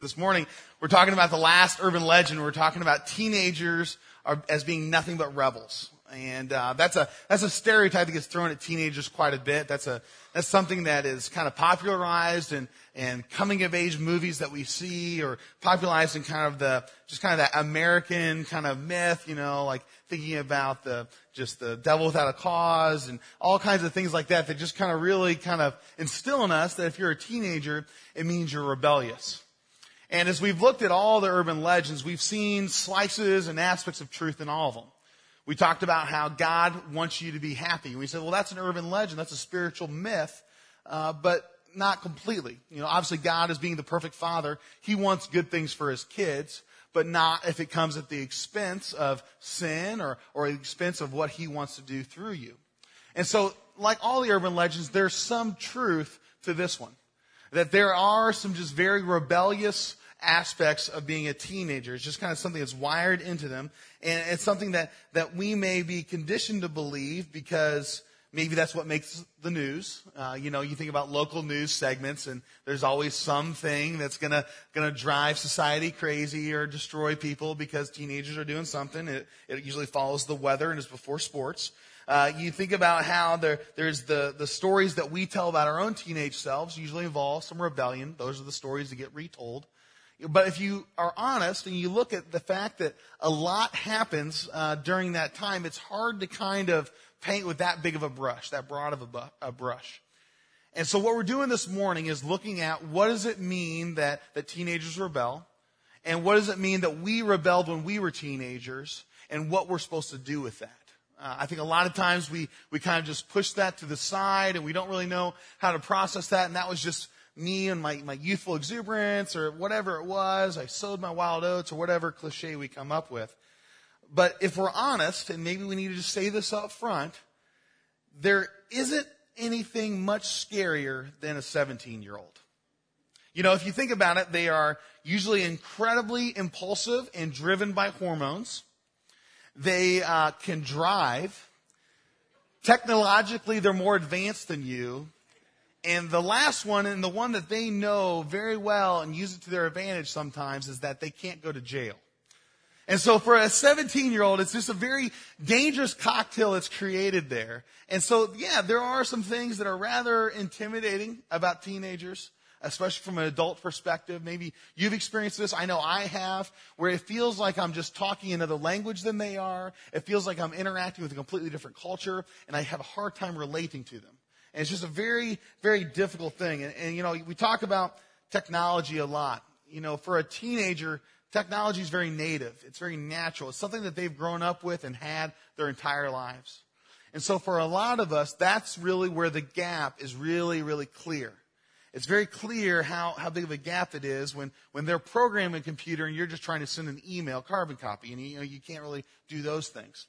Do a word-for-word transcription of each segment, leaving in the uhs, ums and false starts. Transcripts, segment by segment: This morning, we're talking about the last urban legend. We're talking about teenagers are, as being nothing but rebels. And uh, that's a that's a stereotype that gets thrown at teenagers quite a bit. That's a that's something that is kind of popularized in, in coming-of-age movies that we see, or popularized in kind of the, just kind of that American kind of myth, you know, like thinking about the, just the devil without a cause and all kinds of things like that that just kind of really kind of instill in us that if you're a teenager, it means you're rebellious. And as we've looked at all the urban legends, we've seen slices and aspects of truth in all of them. We talked about how God wants you to be happy. And we said, well, that's an urban legend. That's a spiritual myth, uh, but not completely. You know, obviously God is being the perfect father. He wants good things for his kids, but not if it comes at the expense of sin or, or the expense of what he wants to do through you. And so, like all the urban legends, there's some truth to this one. That there are some just very rebellious aspects of being a teenager. It's just kind of something that's wired into them. And it's something that, that we may be conditioned to believe because maybe that's what makes the news. Uh, you know, you think about local news segments, and there's always something that's gonna, gonna drive society crazy or destroy people because teenagers are doing something. It, it usually follows the weather and is before sports. Uh, you think about how there, there's the, the stories that we tell about our own teenage selves usually involve some rebellion. Those are the stories that get retold. But if you are honest and you look at the fact that a lot happens uh, during that time, it's hard to kind of paint with that big of a brush, that broad of a, bu- a brush. And so what we're doing this morning is looking at what does it mean that, that teenagers rebel, and what does it mean that we rebelled when we were teenagers, and what we're supposed to do with that. Uh, I think a lot of times we, we kind of just push that to the side and we don't really know how to process that. And that was just me and my, my youthful exuberance or whatever it was. I sowed my wild oats or whatever cliche we come up with. But if we're honest, and maybe we need to just say this up front, there isn't anything much scarier than a seventeen-year-old. You know, if you think about it, they are usually incredibly impulsive and driven by hormones. They uh, can drive. Technologically, they're more advanced than you. And the last one, and the one that they know very well and use it to their advantage sometimes, is that they can't go to jail. And so for a seventeen-year-old, it's just a very dangerous cocktail that's created there. And so, yeah, there are some things that are rather intimidating about teenagers, especially from an adult perspective. Maybe you've experienced this. I know I have, where it feels like I'm just talking another language than they are. It feels like I'm interacting with a completely different culture, and I have a hard time relating to them. And it's just a very, very difficult thing. And, and you know, we talk about technology a lot. You know, for a teenager, technology is very native. It's very natural. It's something that they've grown up with and had their entire lives. And so for a lot of us, that's really where the gap is really, really clear. It's very clear how, how big of a gap it is when, when they're programming a computer and you're just trying to send an email carbon copy, and you know you can't really do those things.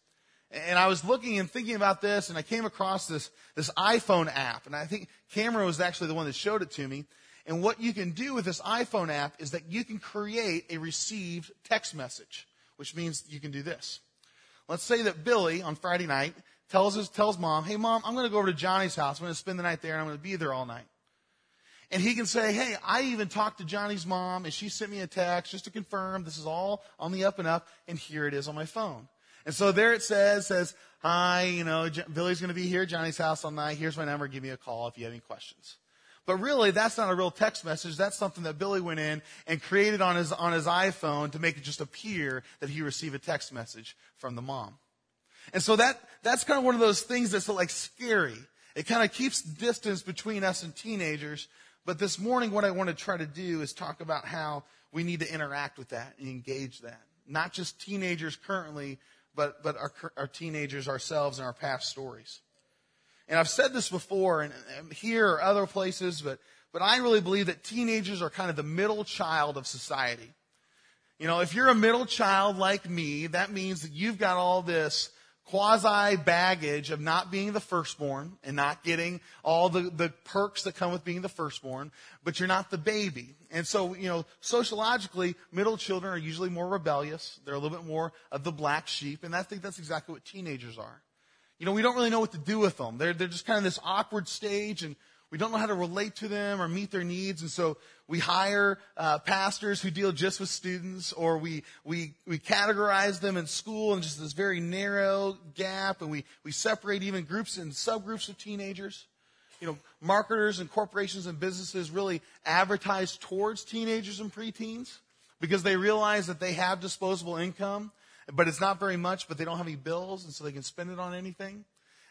And I was looking and thinking about this, and I came across this, this iPhone app, and I think Cameron was actually the one that showed it to me. And what you can do with this iPhone app is that you can create a received text message, which means you can do this. Let's say that Billy on Friday night tells his, tells mom, hey, mom, I'm going to go over to Johnny's house. I'm going to spend the night there, and I'm going to be there all night. And he can say, hey, I even talked to Johnny's mom, and she sent me a text just to confirm this is all on the up and up, and here it is on my phone. And so there it says, says, hi, you know, J- Billy's going to be here at Johnny's house all night. Here's my number. Give me a call if you have any questions. But really, that's not a real text message. That's something that Billy went in and created on his, on his iPhone to make it just appear that he received a text message from the mom. And so that, that's kind of one of those things that's like scary. It kind of keeps distance between us and teenagers. But this morning, what I want to try to do is talk about how we need to interact with that and engage that. Not just teenagers currently, but, but our, our teenagers ourselves and our past stories. And I've said this before, and, and here or other places, but, but I really believe that teenagers are kind of the middle child of society. You know, if you're a middle child like me, that means that you've got all this quasi-baggage of not being the firstborn and not getting all the, the perks that come with being the firstborn, but you're not the baby. And so, you know, sociologically, middle children are usually more rebellious. They're a little bit more of the black sheep, and I think that's exactly what teenagers are. You know, we don't really know what to do with them. They're, they're just kind of this awkward stage, and We don't know how to relate to them or meet their needs, and so we hire uh, pastors who deal just with students, or we we we categorize them in school in just this very narrow gap, and we we separate even groups and subgroups of teenagers. You know, marketers and corporations and businesses really advertise towards teenagers and preteens because they realize that they have disposable income, but it's not very much, but they don't have any bills, and so they can spend it on anything.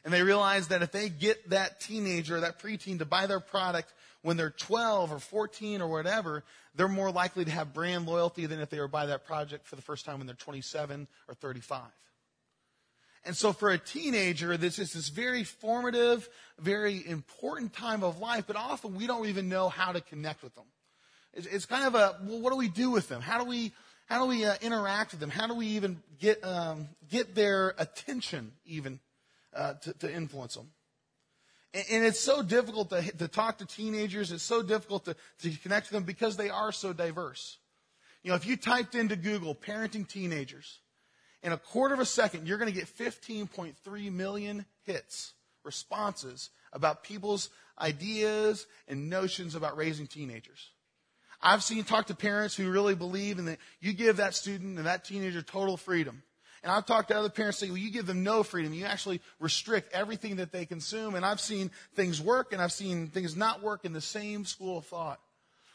And they realize that if they get that teenager or that preteen to buy their product when they're twelve or fourteen or whatever, they're more likely to have brand loyalty than if they were buy that product for the first time when they're twenty-seven or thirty-five. And so for a teenager, this is this very formative, very important time of life, but often we don't even know how to connect with them. It's, it's kind of a, well, what do we do with them? How do we how do we uh, interact with them? How do we even get um, get their attention even uh, to, to influence them? And, and it's so difficult to, to talk to teenagers. It's so difficult to, to connect with them because they are so diverse. You know, if you typed into Google parenting teenagers, in a quarter of a second, you're going to get fifteen point three million hits, responses about people's ideas and notions about raising teenagers. I've seen talk to parents who really believe in that you give that student and that teenager total freedom. And I've talked to other parents saying, well, you give them no freedom. You actually restrict everything that they consume. And I've seen things work and I've seen things not work in the same school of thought.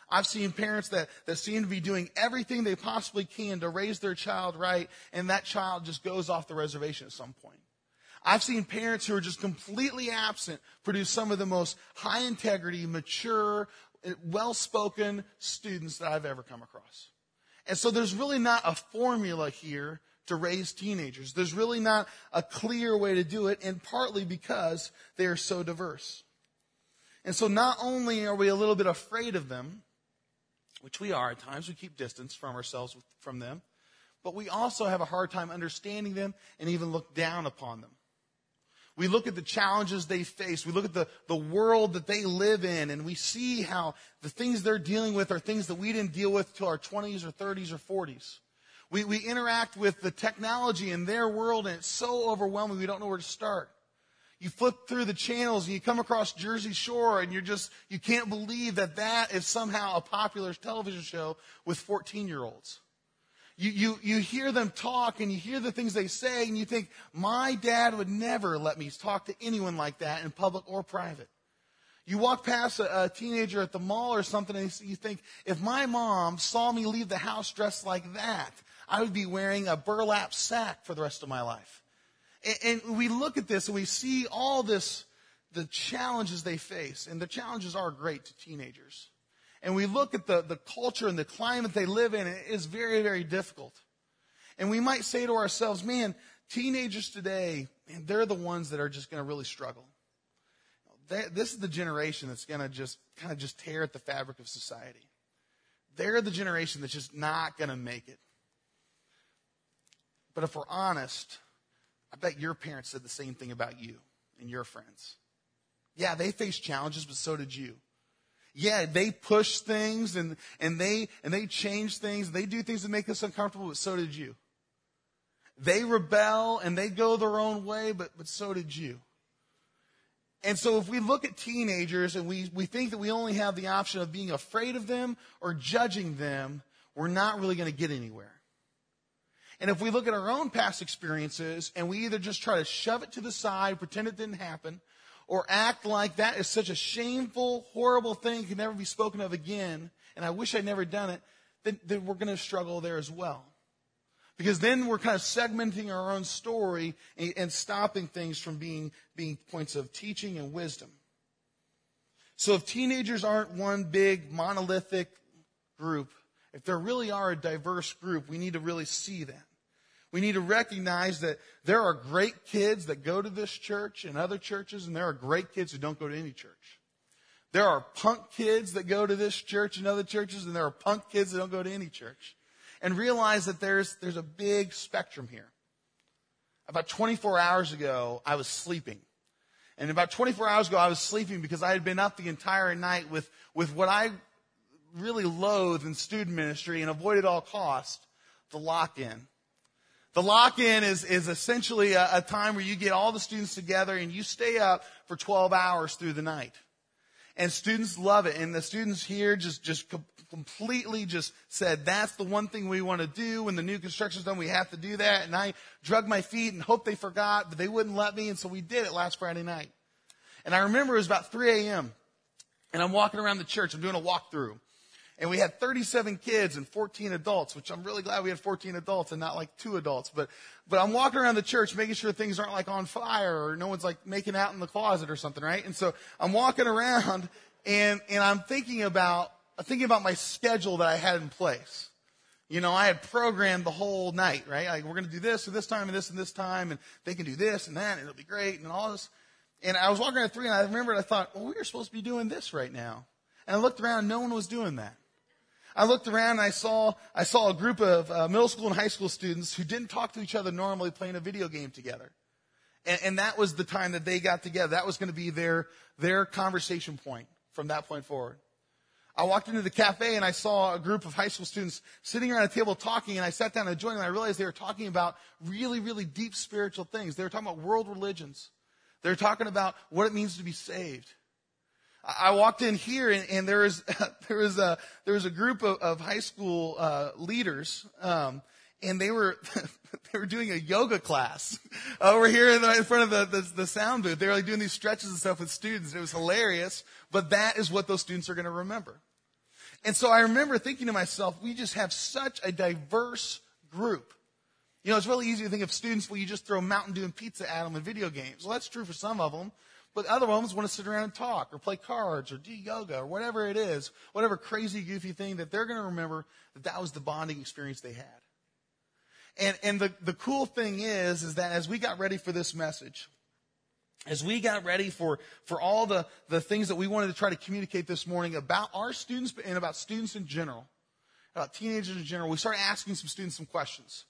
I've seen parents that, that seem to be doing everything they possibly can to raise their child right, and that child just goes off the reservation at some point. I've seen parents who are just completely absent produce some of the most high-integrity, mature, well-spoken students that I've ever come across. And so there's really not a formula here to raise teenagers. There's really not a clear way to do it, and partly because they are so diverse. And so not only are we a little bit afraid of them, which we are at times, we keep distance from ourselves from them, but we also have a hard time understanding them and even look down upon them. We look at the challenges they face. We look at the, the world that they live in, and we see how the things they're dealing with are things that we didn't deal with until our twenties or thirties or forties. We, we interact with the technology in their world, and it's so overwhelming we don't know where to start. You flip through the channels and you come across Jersey Shore and you're just, you can't believe that that is somehow a popular television show with fourteen-year-olds. You, you, you hear them talk and you hear the things they say and you think, my dad would never let me talk to anyone like that in public or private. You walk past a, a teenager at the mall or something and you think, if my mom saw me leave the house dressed like that, I would be wearing a burlap sack for the rest of my life. And we look at this and we see all this, the challenges they face. And the challenges are great to teenagers. And we look at the, the culture and the climate they live in. And it is very, very difficult. And we might say to ourselves, man, teenagers today, man, they're the ones that are just going to really struggle. They, this is the generation that's going to just kind of just tear at the fabric of society. They're the generation that's just not going to make it. But if we're honest, I bet your parents said the same thing about you and your friends. Yeah, they faced challenges, but so did you. Yeah, they push things and, and they and they change things. They do things that make us uncomfortable, but so did you. They rebel and they go their own way, but, but so did you. And so if we look at teenagers and we, we think that we only have the option of being afraid of them or judging them, we're not really going to get anywhere. And if we look at our own past experiences and we either just try to shove it to the side, pretend it didn't happen, or act like that is such a shameful, horrible thing, can never be spoken of again, and I wish I'd never done it, then, then we're going to struggle there as well. Because then we're kind of segmenting our own story and, and stopping things from being, being points of teaching and wisdom. So if teenagers aren't one big monolithic group, if there really are a diverse group, we need to really see that. We need to recognize that there are great kids that go to this church and other churches, and there are great kids who don't go to any church. There are punk kids that go to this church and other churches, and there are punk kids that don't go to any church. And realize that there's, there's a big spectrum here. About twenty-four hours ago, I was sleeping. And about twenty-four hours ago, I was sleeping because I had been up the entire night with, with what I really loathe in student ministry and avoid at all costs, the lock-in. The lock-in is, is essentially a, a time where you get all the students together and you stay up for twelve hours through the night. and students love it. And the students here just, just completely just said, that's the one thing we want to do. When the new construction's done, we have to do that. And I drug my feet and hoped they forgot, but they wouldn't let me. And so we did it last Friday night. And I remember it was about three a.m. and I'm walking around the church. I'm doing a walkthrough. And we had thirty-seven kids and fourteen adults, which I'm really glad we had fourteen adults and not like two adults. But, but I'm walking around the church making sure things aren't like on fire or no one's like making out in the closet or something, right? And so I'm walking around and, and I'm thinking about, thinking about my schedule that I had in place. You know, I had programmed the whole night, right? Like, we're going to do this at this time and this and this time, and they can do this and that, and it'll be great and all this. And I was walking around at three and I remembered, I thought, well, we were supposed to be doing this right now. And I looked around and no one was doing that. I looked around and I saw, I saw a group of uh, middle school and high school students who didn't talk to each other normally playing a video game together. And, and that was the time that they got together. That was going to be their, their conversation point from that point forward. I walked into the cafe and I saw a group of high school students sitting around a table talking, and I sat down and joined them, and I realized they were talking about really, really deep spiritual things. They were talking about world religions. They were talking about what it means to be saved. I walked in here and, and there was, there was a, there was a group of, of high school, uh, leaders, um, and they were, they were doing a yoga class over here in, the, in front of the, the, the sound booth. They were like doing these stretches and stuff with students. It was hilarious, but that is what those students are going to remember. And so I remember thinking to myself, we just have such a diverse group. You know, it's really easy to think of students, well, you just throw Mountain Dew and pizza at them and video games. Well, that's true for some of them. But other ones want to sit around and talk or play cards or do yoga or whatever it is, whatever crazy, goofy thing that they're going to remember that that was the bonding experience they had. And, and the, the cool thing is, is that as we got ready for this message, as we got ready for, for all the, the things that we wanted to try to communicate this morning about our students and about students in general, about teenagers in general, we started asking some students some questions.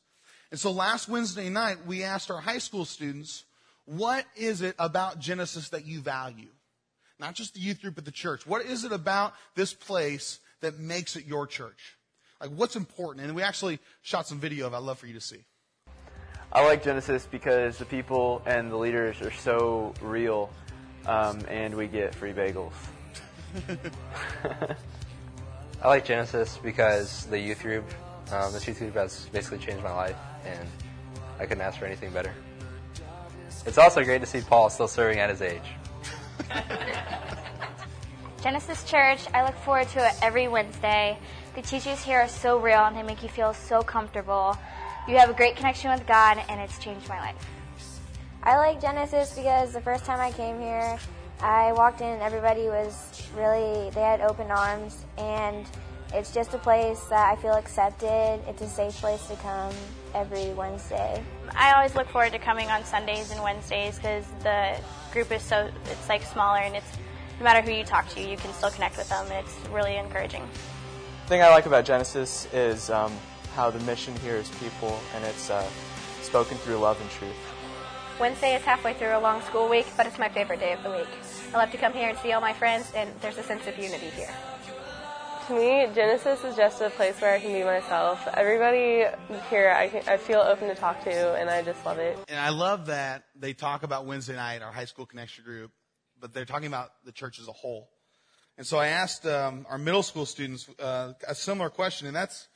And so last Wednesday night, we asked our high school students, what is it about Genesis that you value? Not just the youth group, but the church. What is it about this place that makes it your church? Like, what's important? And we actually shot some video of it. I'd love for you to see. I like Genesis because the people and the leaders are so real, um, and we get free bagels. I like Genesis because the youth group, um, the youth group has basically changed my life, and I couldn't ask for anything better. It's also great to see Paul still serving at his age. Genesis Church, I look forward to it every Wednesday. The teachers here are so real, and they make you feel so comfortable. You have a great connection with God, and it's changed my life. I like Genesis because the first time I came here, I walked in and everybody was really, they had open arms, and it's just a place that I feel accepted. It's a safe place to come every Wednesday. I always look forward to coming on Sundays and Wednesdays because the group is so, it's like smaller, and it's no matter who you talk to, you can still connect with them. It's really encouraging. The thing I like about Genesis is um, how the mission here is people, and it's uh, spoken through love and truth. Wednesday is halfway through a long school week, but it's my favorite day of the week. I love to come here and see all my friends, and there's a sense of unity here. To me, Genesis is just a place where I can be myself. Everybody here, I, can, I feel open to talk to, and I just love it. And I love that they talk about Wednesday night, our high school connection group, but they're talking about the church as a whole. And so I asked um, our middle school students uh, a similar question, and that's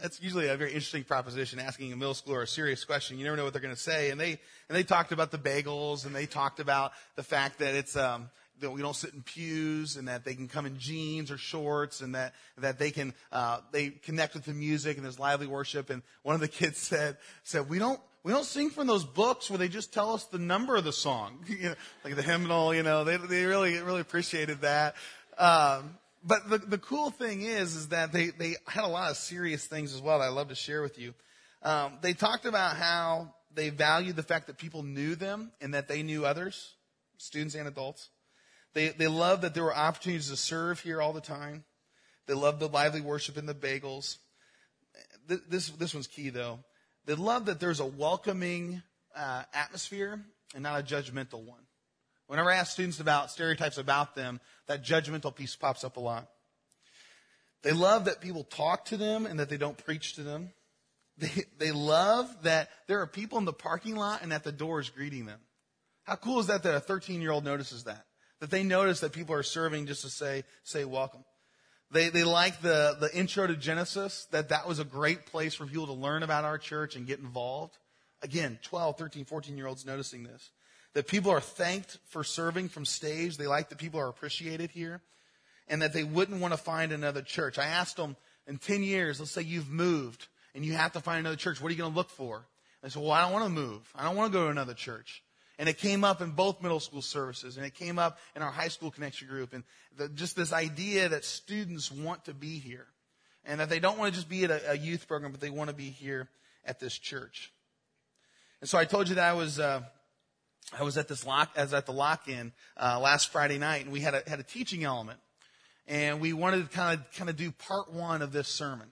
that's usually a very interesting proposition, asking a middle schooler a serious question. You never know what they're going to say. And they and they talked about the bagels, and they talked about the fact that it's um, – that we don't sit in pews, and that they can come in jeans or shorts, and that, that they can, uh, they connect with the music, and there's lively worship. And one of the kids said, said, we don't, we don't sing from those books where they just tell us the number of the song, you know, like the hymnal, you know, they, they really, really appreciated that. Um, but the, the cool thing is, is that they, they had a lot of serious things as well that I love to share with you. Um, they talked about how they valued the fact that people knew them and that they knew others, students and adults. They they love that there were opportunities to serve here all the time. They love the lively worship and the bagels. This this one's key, though. They love that there's a welcoming uh, atmosphere and not a judgmental one. Whenever I ask students about stereotypes about them, that judgmental piece pops up a lot. They love that people talk to them and that they don't preach to them. They they love that there are people in the parking lot and at the doors greeting them. How cool is that that a thirteen-year-old notices that? that they notice that people are serving just to say, say welcome. They, they like the, the intro to Genesis, that that was a great place for people to learn about our church and get involved. Again, twelve, thirteen, fourteen year olds noticing this. That people are thanked for serving from stage. They like that people are appreciated here and that they wouldn't want to find another church. I asked them in ten years, let's say you've moved and you have to find another church. What are you going to look for? They said, well, I don't want to move. I don't want to go to another church. And it came up in both middle school services, and it came up in our high school connection group, and the, just this idea that students want to be here, and that they don't want to just be at a, a youth program, but they want to be here at this church. And so I told you that I was uh, I was at this lock, I was at the lock-in uh, last Friday night, and we had a had a teaching element, and we wanted to kind of kind of do part one of this sermon.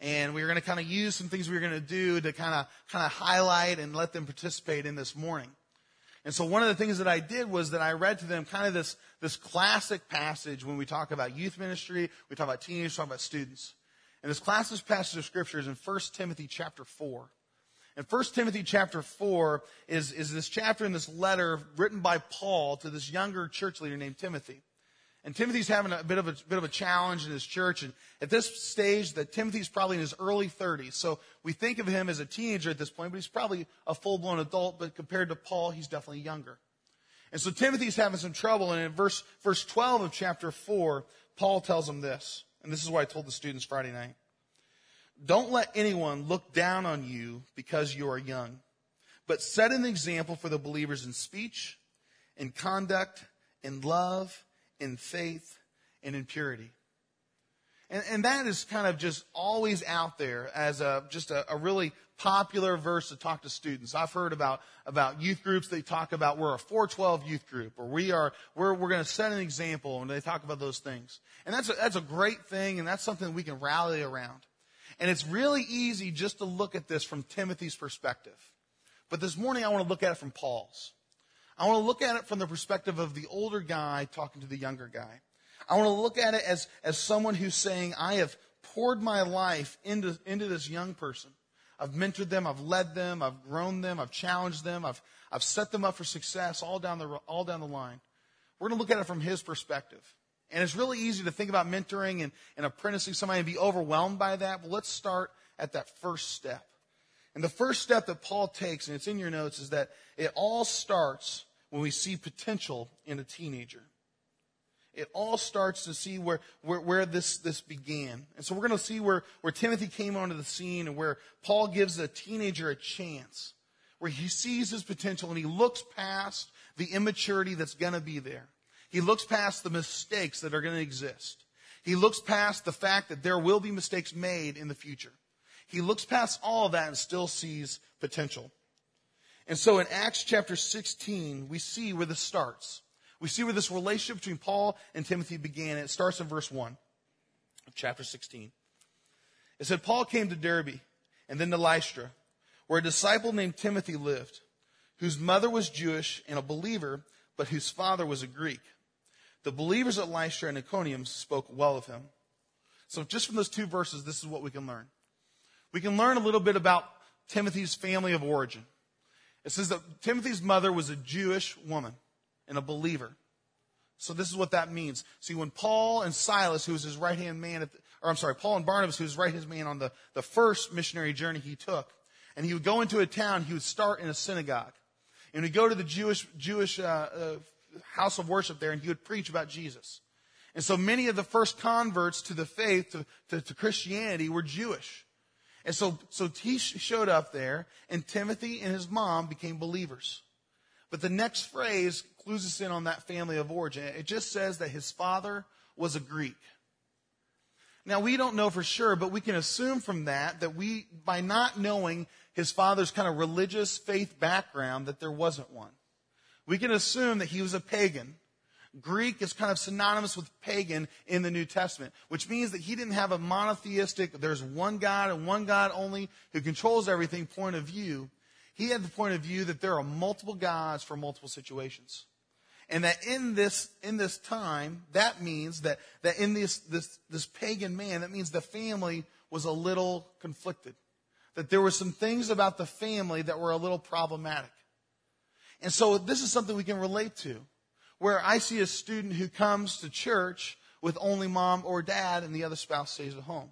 And we were going to kind of use some things we were going to do to kind of kind of highlight and let them participate in this morning. And so one of the things that I did was that I read to them kind of this, this classic passage when we talk about youth ministry, we talk about teenagers, we talk about students. And this classic passage of Scripture is in First Timothy chapter four. And First Timothy chapter four is, is this chapter in this letter written by Paul to this younger church leader named Timothy. And Timothy's having a bit of a, bit of a challenge in his church. And at this stage, that Timothy's probably in his early thirties. So we think of him as a teenager at this point, but he's probably a full-blown adult. But compared to Paul, he's definitely younger. And so Timothy's having some trouble. And in verse, verse twelve of chapter four, Paul tells him this. And this is what I told the students Friday night. Don't let anyone look down on you because you are young, but set an example for the believers in speech, in conduct, in love, in faith, and in purity. And, and that is kind of just always out there as a just a, a really popular verse to talk to students. I've heard about, about youth groups. They talk about we're a four twelve youth group, or we are we're we're going to set an example, and they talk about those things. And that's a, that's a great thing, and that's something we can rally around. And it's really easy just to look at this from Timothy's perspective. But this morning I want to look at it from Paul's. I want to look at it from the perspective of the older guy talking to the younger guy. I want to look at it as, as someone who's saying, I have poured my life into, into this young person. I've mentored them, I've led them, I've grown them, I've challenged them, I've, I've set them up for success all down the, all down the line. We're going to look at it from his perspective. And it's really easy to think about mentoring and, and apprenticing somebody and be overwhelmed by that. But let's start at that first step. And the first step that Paul takes, and it's in your notes, is that it all starts when we see potential in a teenager. It all starts to see where, where, where this, this began. And so we're going to see where, where Timothy came onto the scene and where Paul gives a teenager a chance, where he sees his potential and he looks past the immaturity that's going to be there. He looks past the mistakes that are going to exist. He looks past the fact that there will be mistakes made in the future. He looks past all of that and still sees potential. And so in Acts chapter sixteen, we see where this starts. We see where this relationship between Paul and Timothy began. And it starts in verse one of chapter sixteen. It said, Paul came to Derbe and then to Lystra, where a disciple named Timothy lived, whose mother was Jewish and a believer, but whose father was a Greek. The believers at Lystra and Iconium spoke well of him. So just from those two verses, this is what we can learn. We can learn a little bit about Timothy's family of origin. It says that Timothy's mother was a Jewish woman and a believer. So this is what that means. See, when Paul and Silas, who was his right-hand man, at the, or I'm sorry, Paul and Barnabas, who was his right-hand man on the, the first missionary journey he took, and he would go into a town, he would start in a synagogue. And he'd go to the Jewish Jewish uh, uh, house of worship there, and he would preach about Jesus. And so many of the first converts to the faith, to, to, to Christianity, were Jewish. And so, so he showed up there, and Timothy and his mom became believers. But the next phrase clues us in on that family of origin. It just says that his father was a Greek. Now, we don't know for sure, but we can assume from that that we, by not knowing his father's kind of religious faith background, that there wasn't one. We can assume that he was a pagan. Greek is kind of synonymous with pagan in the New Testament, which means that he didn't have a monotheistic, there's one God and one God only who controls everything point of view. He had the point of view that there are multiple gods for multiple situations. And that in this, in this time, that means that, that in this, this, this pagan man, that means the family was a little conflicted. That there were some things about the family that were a little problematic. And so this is something we can relate to. where I see a student who comes to church with only mom or dad and the other spouse stays at home.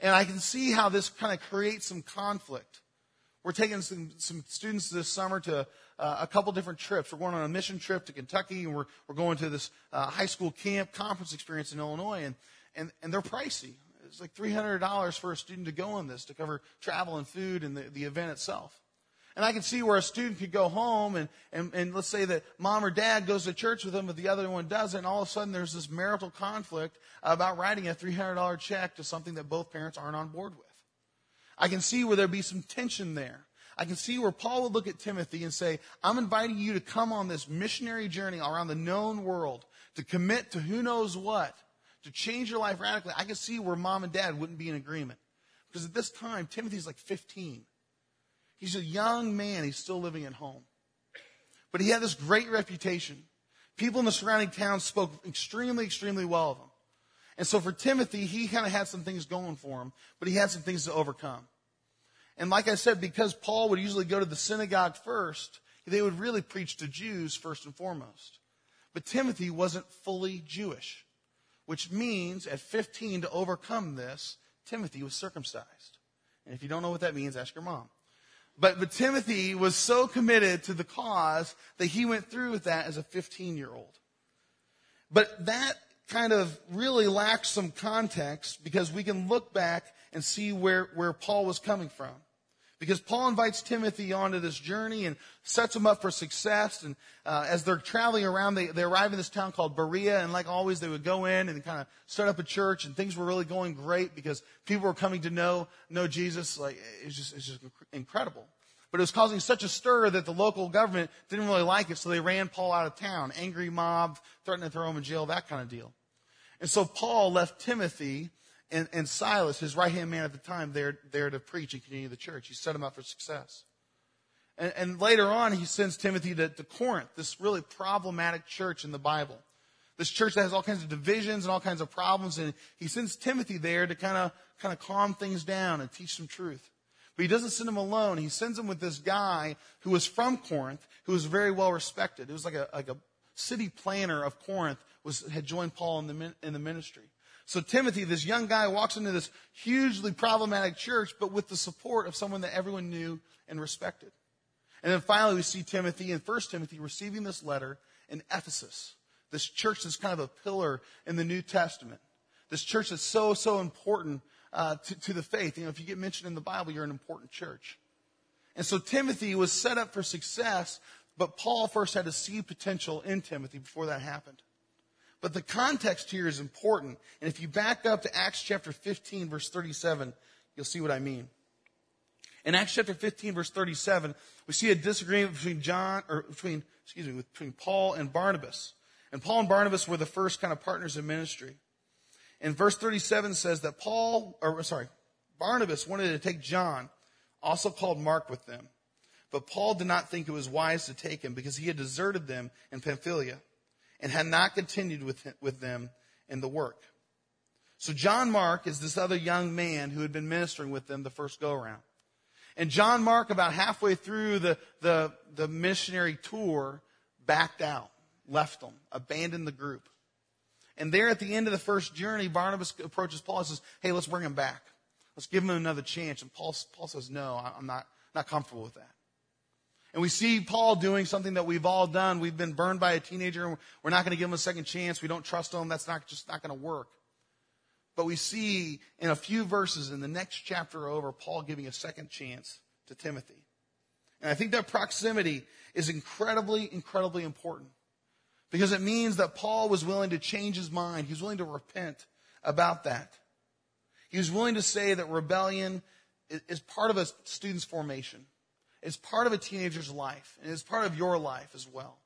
And I can see how this kind of creates some conflict. We're taking some, some students this summer to uh, a couple different trips. We're going on a mission trip to Kentucky, and we're we're going to this uh, high school camp conference experience in Illinois, and and, and they're pricey. It's like three hundred dollars for a student to go on this, to cover travel and food and the, the event itself. And I can see where a student could go home and, and, and let's say that mom or dad goes to church with them, but the other one doesn't. And all of a sudden there's this marital conflict about writing a three hundred dollars check to something that both parents aren't on board with. I can see where there'd be some tension there. I can see where Paul would look at Timothy and say, I'm inviting you to come on this missionary journey around the known world, to commit to who knows what, to change your life radically. I can see where mom and dad wouldn't be in agreement. Because at this time, Timothy's like fifteen. He's a young man. He's still living at home. But he had this great reputation. People in the surrounding towns spoke extremely, extremely well of him. And so for Timothy, he kind of had some things going for him, but he had some things to overcome. And like I said, because Paul would usually go to the synagogue first, they would really preach to Jews first and foremost. But Timothy wasn't fully Jewish, which means at fifteen, to overcome this, Timothy was circumcised. And if you don't know what that means, ask your mom. But, but Timothy was so committed to the cause that he went through with that as a fifteen-year-old. But that kind of really lacks some context, because we can look back and see where, where Paul was coming from. Because Paul invites Timothy onto this journey and sets him up for success. And uh, as they're traveling around, they, they arrive in this town called Berea. And like always, they would go in and kind of set up a church. And things were really going great because people were coming to know know Jesus. Like it's just it's just incredible. But it was causing such a stir that the local government didn't really like it. So they ran Paul out of town. Angry mob, threatening to throw him in jail, that kind of deal. And so Paul left Timothy And, and Silas, his right-hand man at the time, there, there to preach and continue the church. He set him up for success. And, and later on, he sends Timothy to, to Corinth, this really problematic church in the Bible. This church that has all kinds of divisions and all kinds of problems. And he sends Timothy there to kind of kind of calm things down and teach some truth. But he doesn't send him alone. He sends him with this guy who was from Corinth, who was very well respected. It was like a, like a city planner of Corinth was, had joined Paul in the, in the ministry. So Timothy, this young guy, walks into this hugely problematic church, but with the support of someone that everyone knew and respected. And then finally we see Timothy in First Timothy receiving this letter in Ephesus. This church that's kind of a pillar in the New Testament. This church that's so, so important uh, to, to the faith. You know, if you get mentioned in the Bible, you're an important church. And so Timothy was set up for success, but Paul first had to see potential in Timothy before that happened. But the context here is important. And if you back up to Acts chapter fifteen, verse thirty-seven, you'll see what I mean. In Acts chapter fifteen, verse thirty-seven, we see a disagreement between John, or between, excuse me, between Paul and Barnabas. And Paul and Barnabas were the first kind of partners in ministry. And verse thirty-seven says that Paul, or sorry, Barnabas wanted to take John, also called Mark, with them. But Paul did not think it was wise to take him because he had deserted them in Pamphylia and had not continued with him, with them in the work. So John Mark is this other young man who had been ministering with them the first go-around. And John Mark, about halfway through the, the, the missionary tour, backed out, left them, abandoned the group. And there at the end of the first journey, Barnabas approaches Paul and says, hey, let's bring him back. Let's give him another chance. And Paul, Paul says, no, I'm not, not comfortable with that. And we see Paul doing something that we've all done. We've been burned by a teenager, and we're not going to give him a second chance. We don't trust him. That's not just not going to work. But we see in a few verses in the next chapter over, Paul giving a second chance to Timothy. And I think that proximity is incredibly, incredibly important, because it means that Paul was willing to change his mind. He was willing to repent about that. He was willing to say that rebellion is part of a student's formation. It's part of a teenager's life, and it's part of your life as well.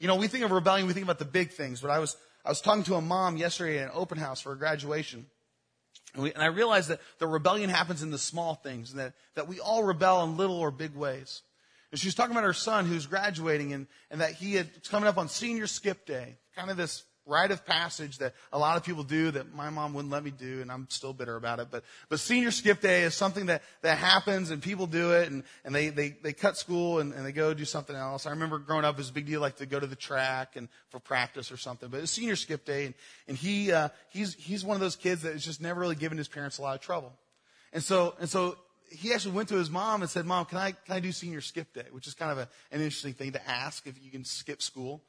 You know, we think of rebellion, we think about the big things, but I was I was talking to a mom yesterday at an open house for a graduation, and, we, and I realized that the rebellion happens in the small things, and that, that we all rebel in little or big ways. And she was talking about her son who's graduating, and, and that he had coming up on senior skip day, kind of this rite of passage that a lot of people do that my mom wouldn't let me do, and I'm still bitter about it. But but senior skip day is something that, that happens, and people do it, and, and they, they, they cut school and, and they go do something else. I remember growing up, it was a big deal like to go to the track and for practice or something. But it's senior skip day, and, and he uh, he's he's one of those kids that has just never really given his parents a lot of trouble. And so and so he actually went to his mom and said, Mom, can I can I do senior skip day? Which is kind of a, an interesting thing to ask if you can skip school.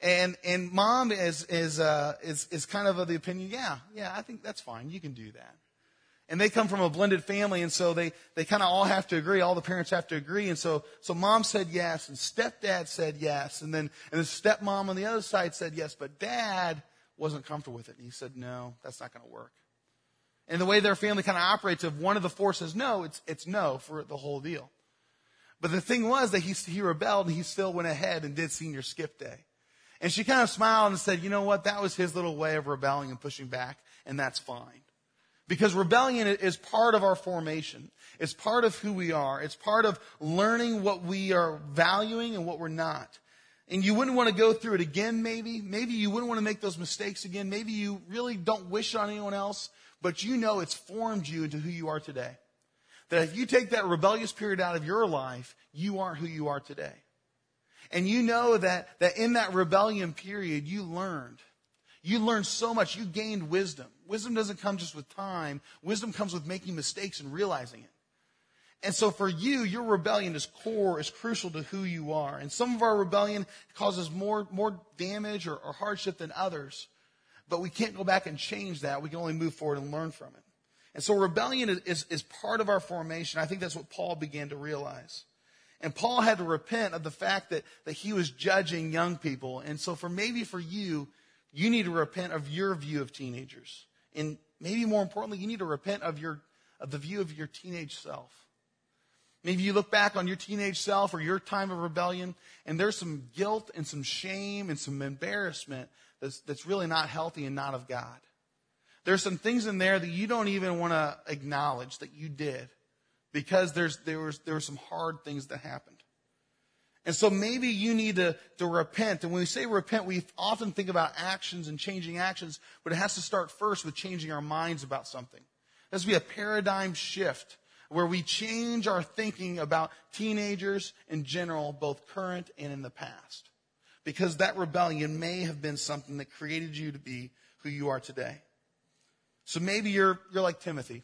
And and mom is is uh, is is kind of of the opinion, yeah, yeah, I think that's fine. You can do that. And they come from a blended family, and so they, they kind of all have to agree. All the parents have to agree. And so so mom said yes, and stepdad said yes, and then and the stepmom on the other side said yes, but dad wasn't comfortable with it. And he said, no, that's not going to work. And the way their family kind of operates, if one of the four says no, it's it's no for the whole deal. But the thing was that he he rebelled, and he still went ahead and did senior skip day. And she kind of smiled and said, you know what, that was his little way of rebelling and pushing back, and that's fine. Because rebellion is part of our formation. It's part of who we are. It's part of learning what we are valuing and what we're not. And you wouldn't want to go through it again, maybe. Maybe you wouldn't want to make those mistakes again. Maybe you really don't wish on anyone else, but you know it's formed you into who you are today. That if you take that rebellious period out of your life, you are who you are today. And you know that, that in that rebellion period, you learned. You learned so much. You gained wisdom. Wisdom doesn't come just with time. Wisdom comes with making mistakes and realizing it. And so for you, your rebellion is core, is crucial to who you are. And some of our rebellion causes more, more damage or, or hardship than others. But we can't go back and change that. We can only move forward and learn from it. And so rebellion is, is, is part of our formation. I think that's what Paul began to realize. And Paul had to repent of the fact that, that he was judging young people. And so for maybe for you, you need to repent of your view of teenagers. And maybe more importantly, you need to repent of your of the view of your teenage self. Maybe you look back on your teenage self or your time of rebellion, and there's some guilt and some shame and some embarrassment that's, that's really not healthy and not of God. There's some things in there that you don't even want to acknowledge that you did. Because there's, there was, there were some hard things that happened. And so maybe you need to, to repent. And when we say repent, we often think about actions and changing actions, but it has to start first with changing our minds about something. There has to be a paradigm shift where we change our thinking about teenagers in general, both current and in the past. Because that rebellion may have been something that created you to be who you are today. So maybe you're, you're like Timothy.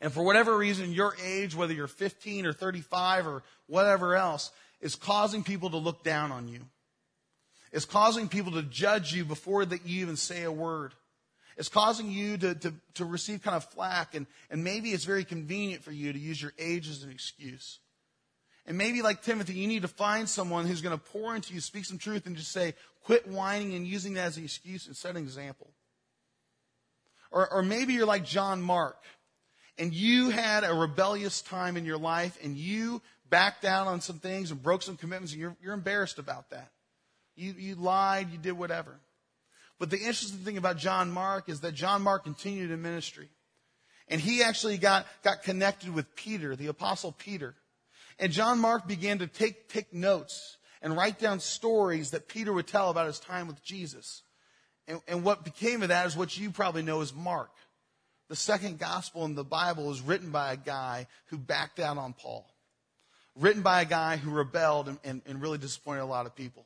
And for whatever reason, your age, whether you're fifteen or thirty-five or whatever else, is causing people to look down on you. It's causing people to judge you before that you even say a word. It's causing you to, to, to receive kind of flack, and, and maybe it's very convenient for you to use your age as an excuse. And maybe like Timothy, you need to find someone who's going to pour into you, speak some truth, and just say, quit whining and using that as an excuse and set an example. Or, or maybe you're like John Mark. And you had a rebellious time in your life, and you backed down on some things and broke some commitments, and you're, you're embarrassed about that. You, you lied, you did whatever. But the interesting thing about John Mark is that John Mark continued in ministry. And he actually got, got connected with Peter, the Apostle Peter. And John Mark began to take, take notes and write down stories that Peter would tell about his time with Jesus. And, and what became of that is what you probably know as Mark. The second gospel in the Bible is written by a guy who backed out on Paul. Written by a guy who rebelled and, and, and really disappointed a lot of people.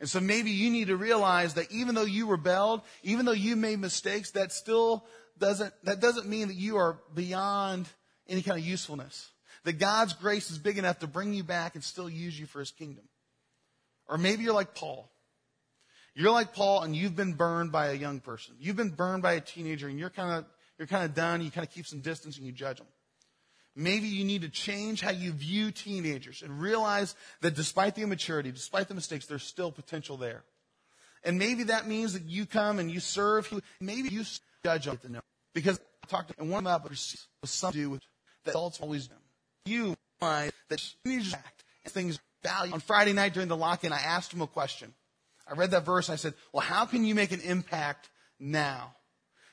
And so maybe you need to realize that even though you rebelled, even though you made mistakes, that still doesn't, that doesn't mean that you are beyond any kind of usefulness. That God's grace is big enough to bring you back and still use you for his kingdom. Or maybe you're like Paul. You're like Paul and you've been burned by a young person. You've been burned by a teenager and you're kind of You're kind of done. You kind of keep some distance and you judge them. Maybe you need to change how you view teenagers and realize that despite the immaturity, despite the mistakes, there's still potential there. And maybe that means that you come and you serve. Maybe you judge them. Because I talked to one about was something to do with that adults always do. You realize that teenagers act and things value. On Friday night during the lock-in, I asked him a question. I read that verse and I said, well, how can you make an impact now?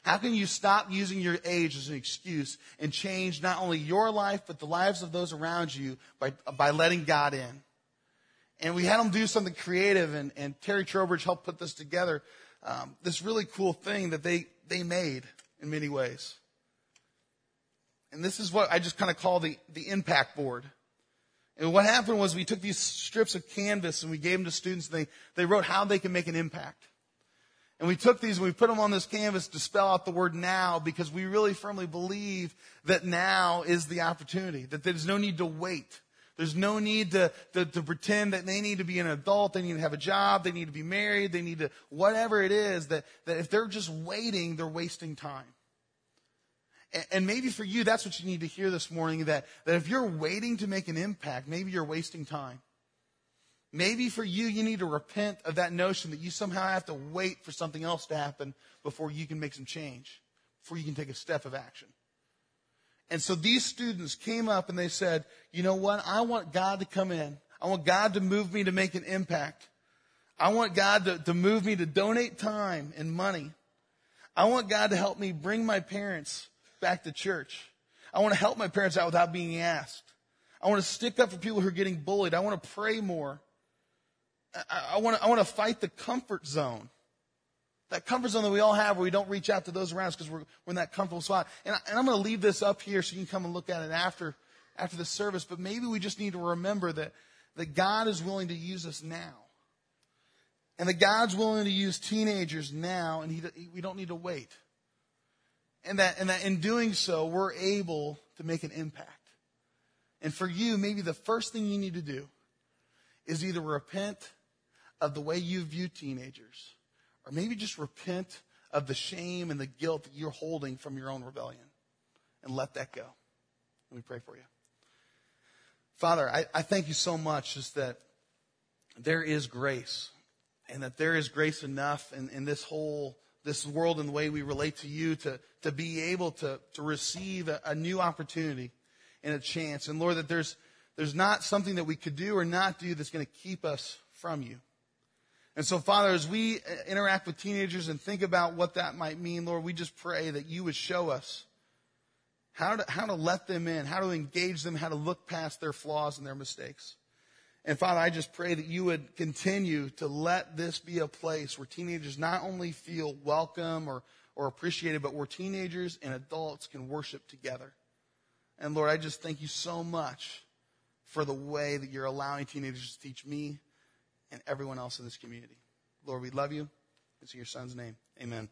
How can you stop using your age as an excuse and change not only your life, but the lives of those around you by, by letting God in? And we had them do something creative, and, and Terry Trowbridge helped put this together, um, this really cool thing that they, they made in many ways. And this is what I just kind of call the, the impact board. And what happened was we took these strips of canvas and we gave them to students, and they, they wrote how they can make an impact. And we took these and we put them on this canvas to spell out the word now, because we really firmly believe that now is the opportunity, that there's no need to wait. There's no need to, to, to pretend that they need to be an adult, they need to have a job, they need to be married, they need to, whatever it is, that, that if they're just waiting, they're wasting time. And, and maybe for you, that's what you need to hear this morning, that, that if you're waiting to make an impact, maybe you're wasting time. Maybe for you, you need to repent of that notion that you somehow have to wait for something else to happen before you can make some change, before you can take a step of action. And so these students came up and they said, you know what? I want God to come in. I want God to move me to make an impact. I want God to, to move me to donate time and money. I want God to help me bring my parents back to church. I want to help my parents out without being asked. I want to stick up for people who are getting bullied. I want to pray more. I, I want to, I want to fight the comfort zone. That comfort zone that we all have where we don't reach out to those around us because we're, we're in that comfortable spot. And, I, and I'm going to leave this up here so you can come and look at it after, after the service. But maybe we just need to remember that, that God is willing to use us now. And that God's willing to use teenagers now, and he, he, we don't need to wait. And that, and that in doing so, we're able to make an impact. And for you, maybe the first thing you need to do is either repent of the way you view teenagers, or maybe just repent of the shame and the guilt that you're holding from your own rebellion, and let that go. Let me pray for you. Father, I, I thank you so much just that there is grace, and that there is grace enough in, in this whole, this world and the way we relate to you to, to be able to, to receive a, a new opportunity and a chance. And Lord, that there's, there's not something that we could do or not do that's going to keep us from you. And so, Father, as we interact with teenagers and think about what that might mean, Lord, we just pray that you would show us how to, how to let them in, how to engage them, how to look past their flaws and their mistakes. And, Father, I just pray that you would continue to let this be a place where teenagers not only feel welcome or, or appreciated, but where teenagers and adults can worship together. And, Lord, I just thank you so much for the way that you're allowing teenagers to teach me and everyone else in this community. Lord, we love you. It's in your son's name. Amen.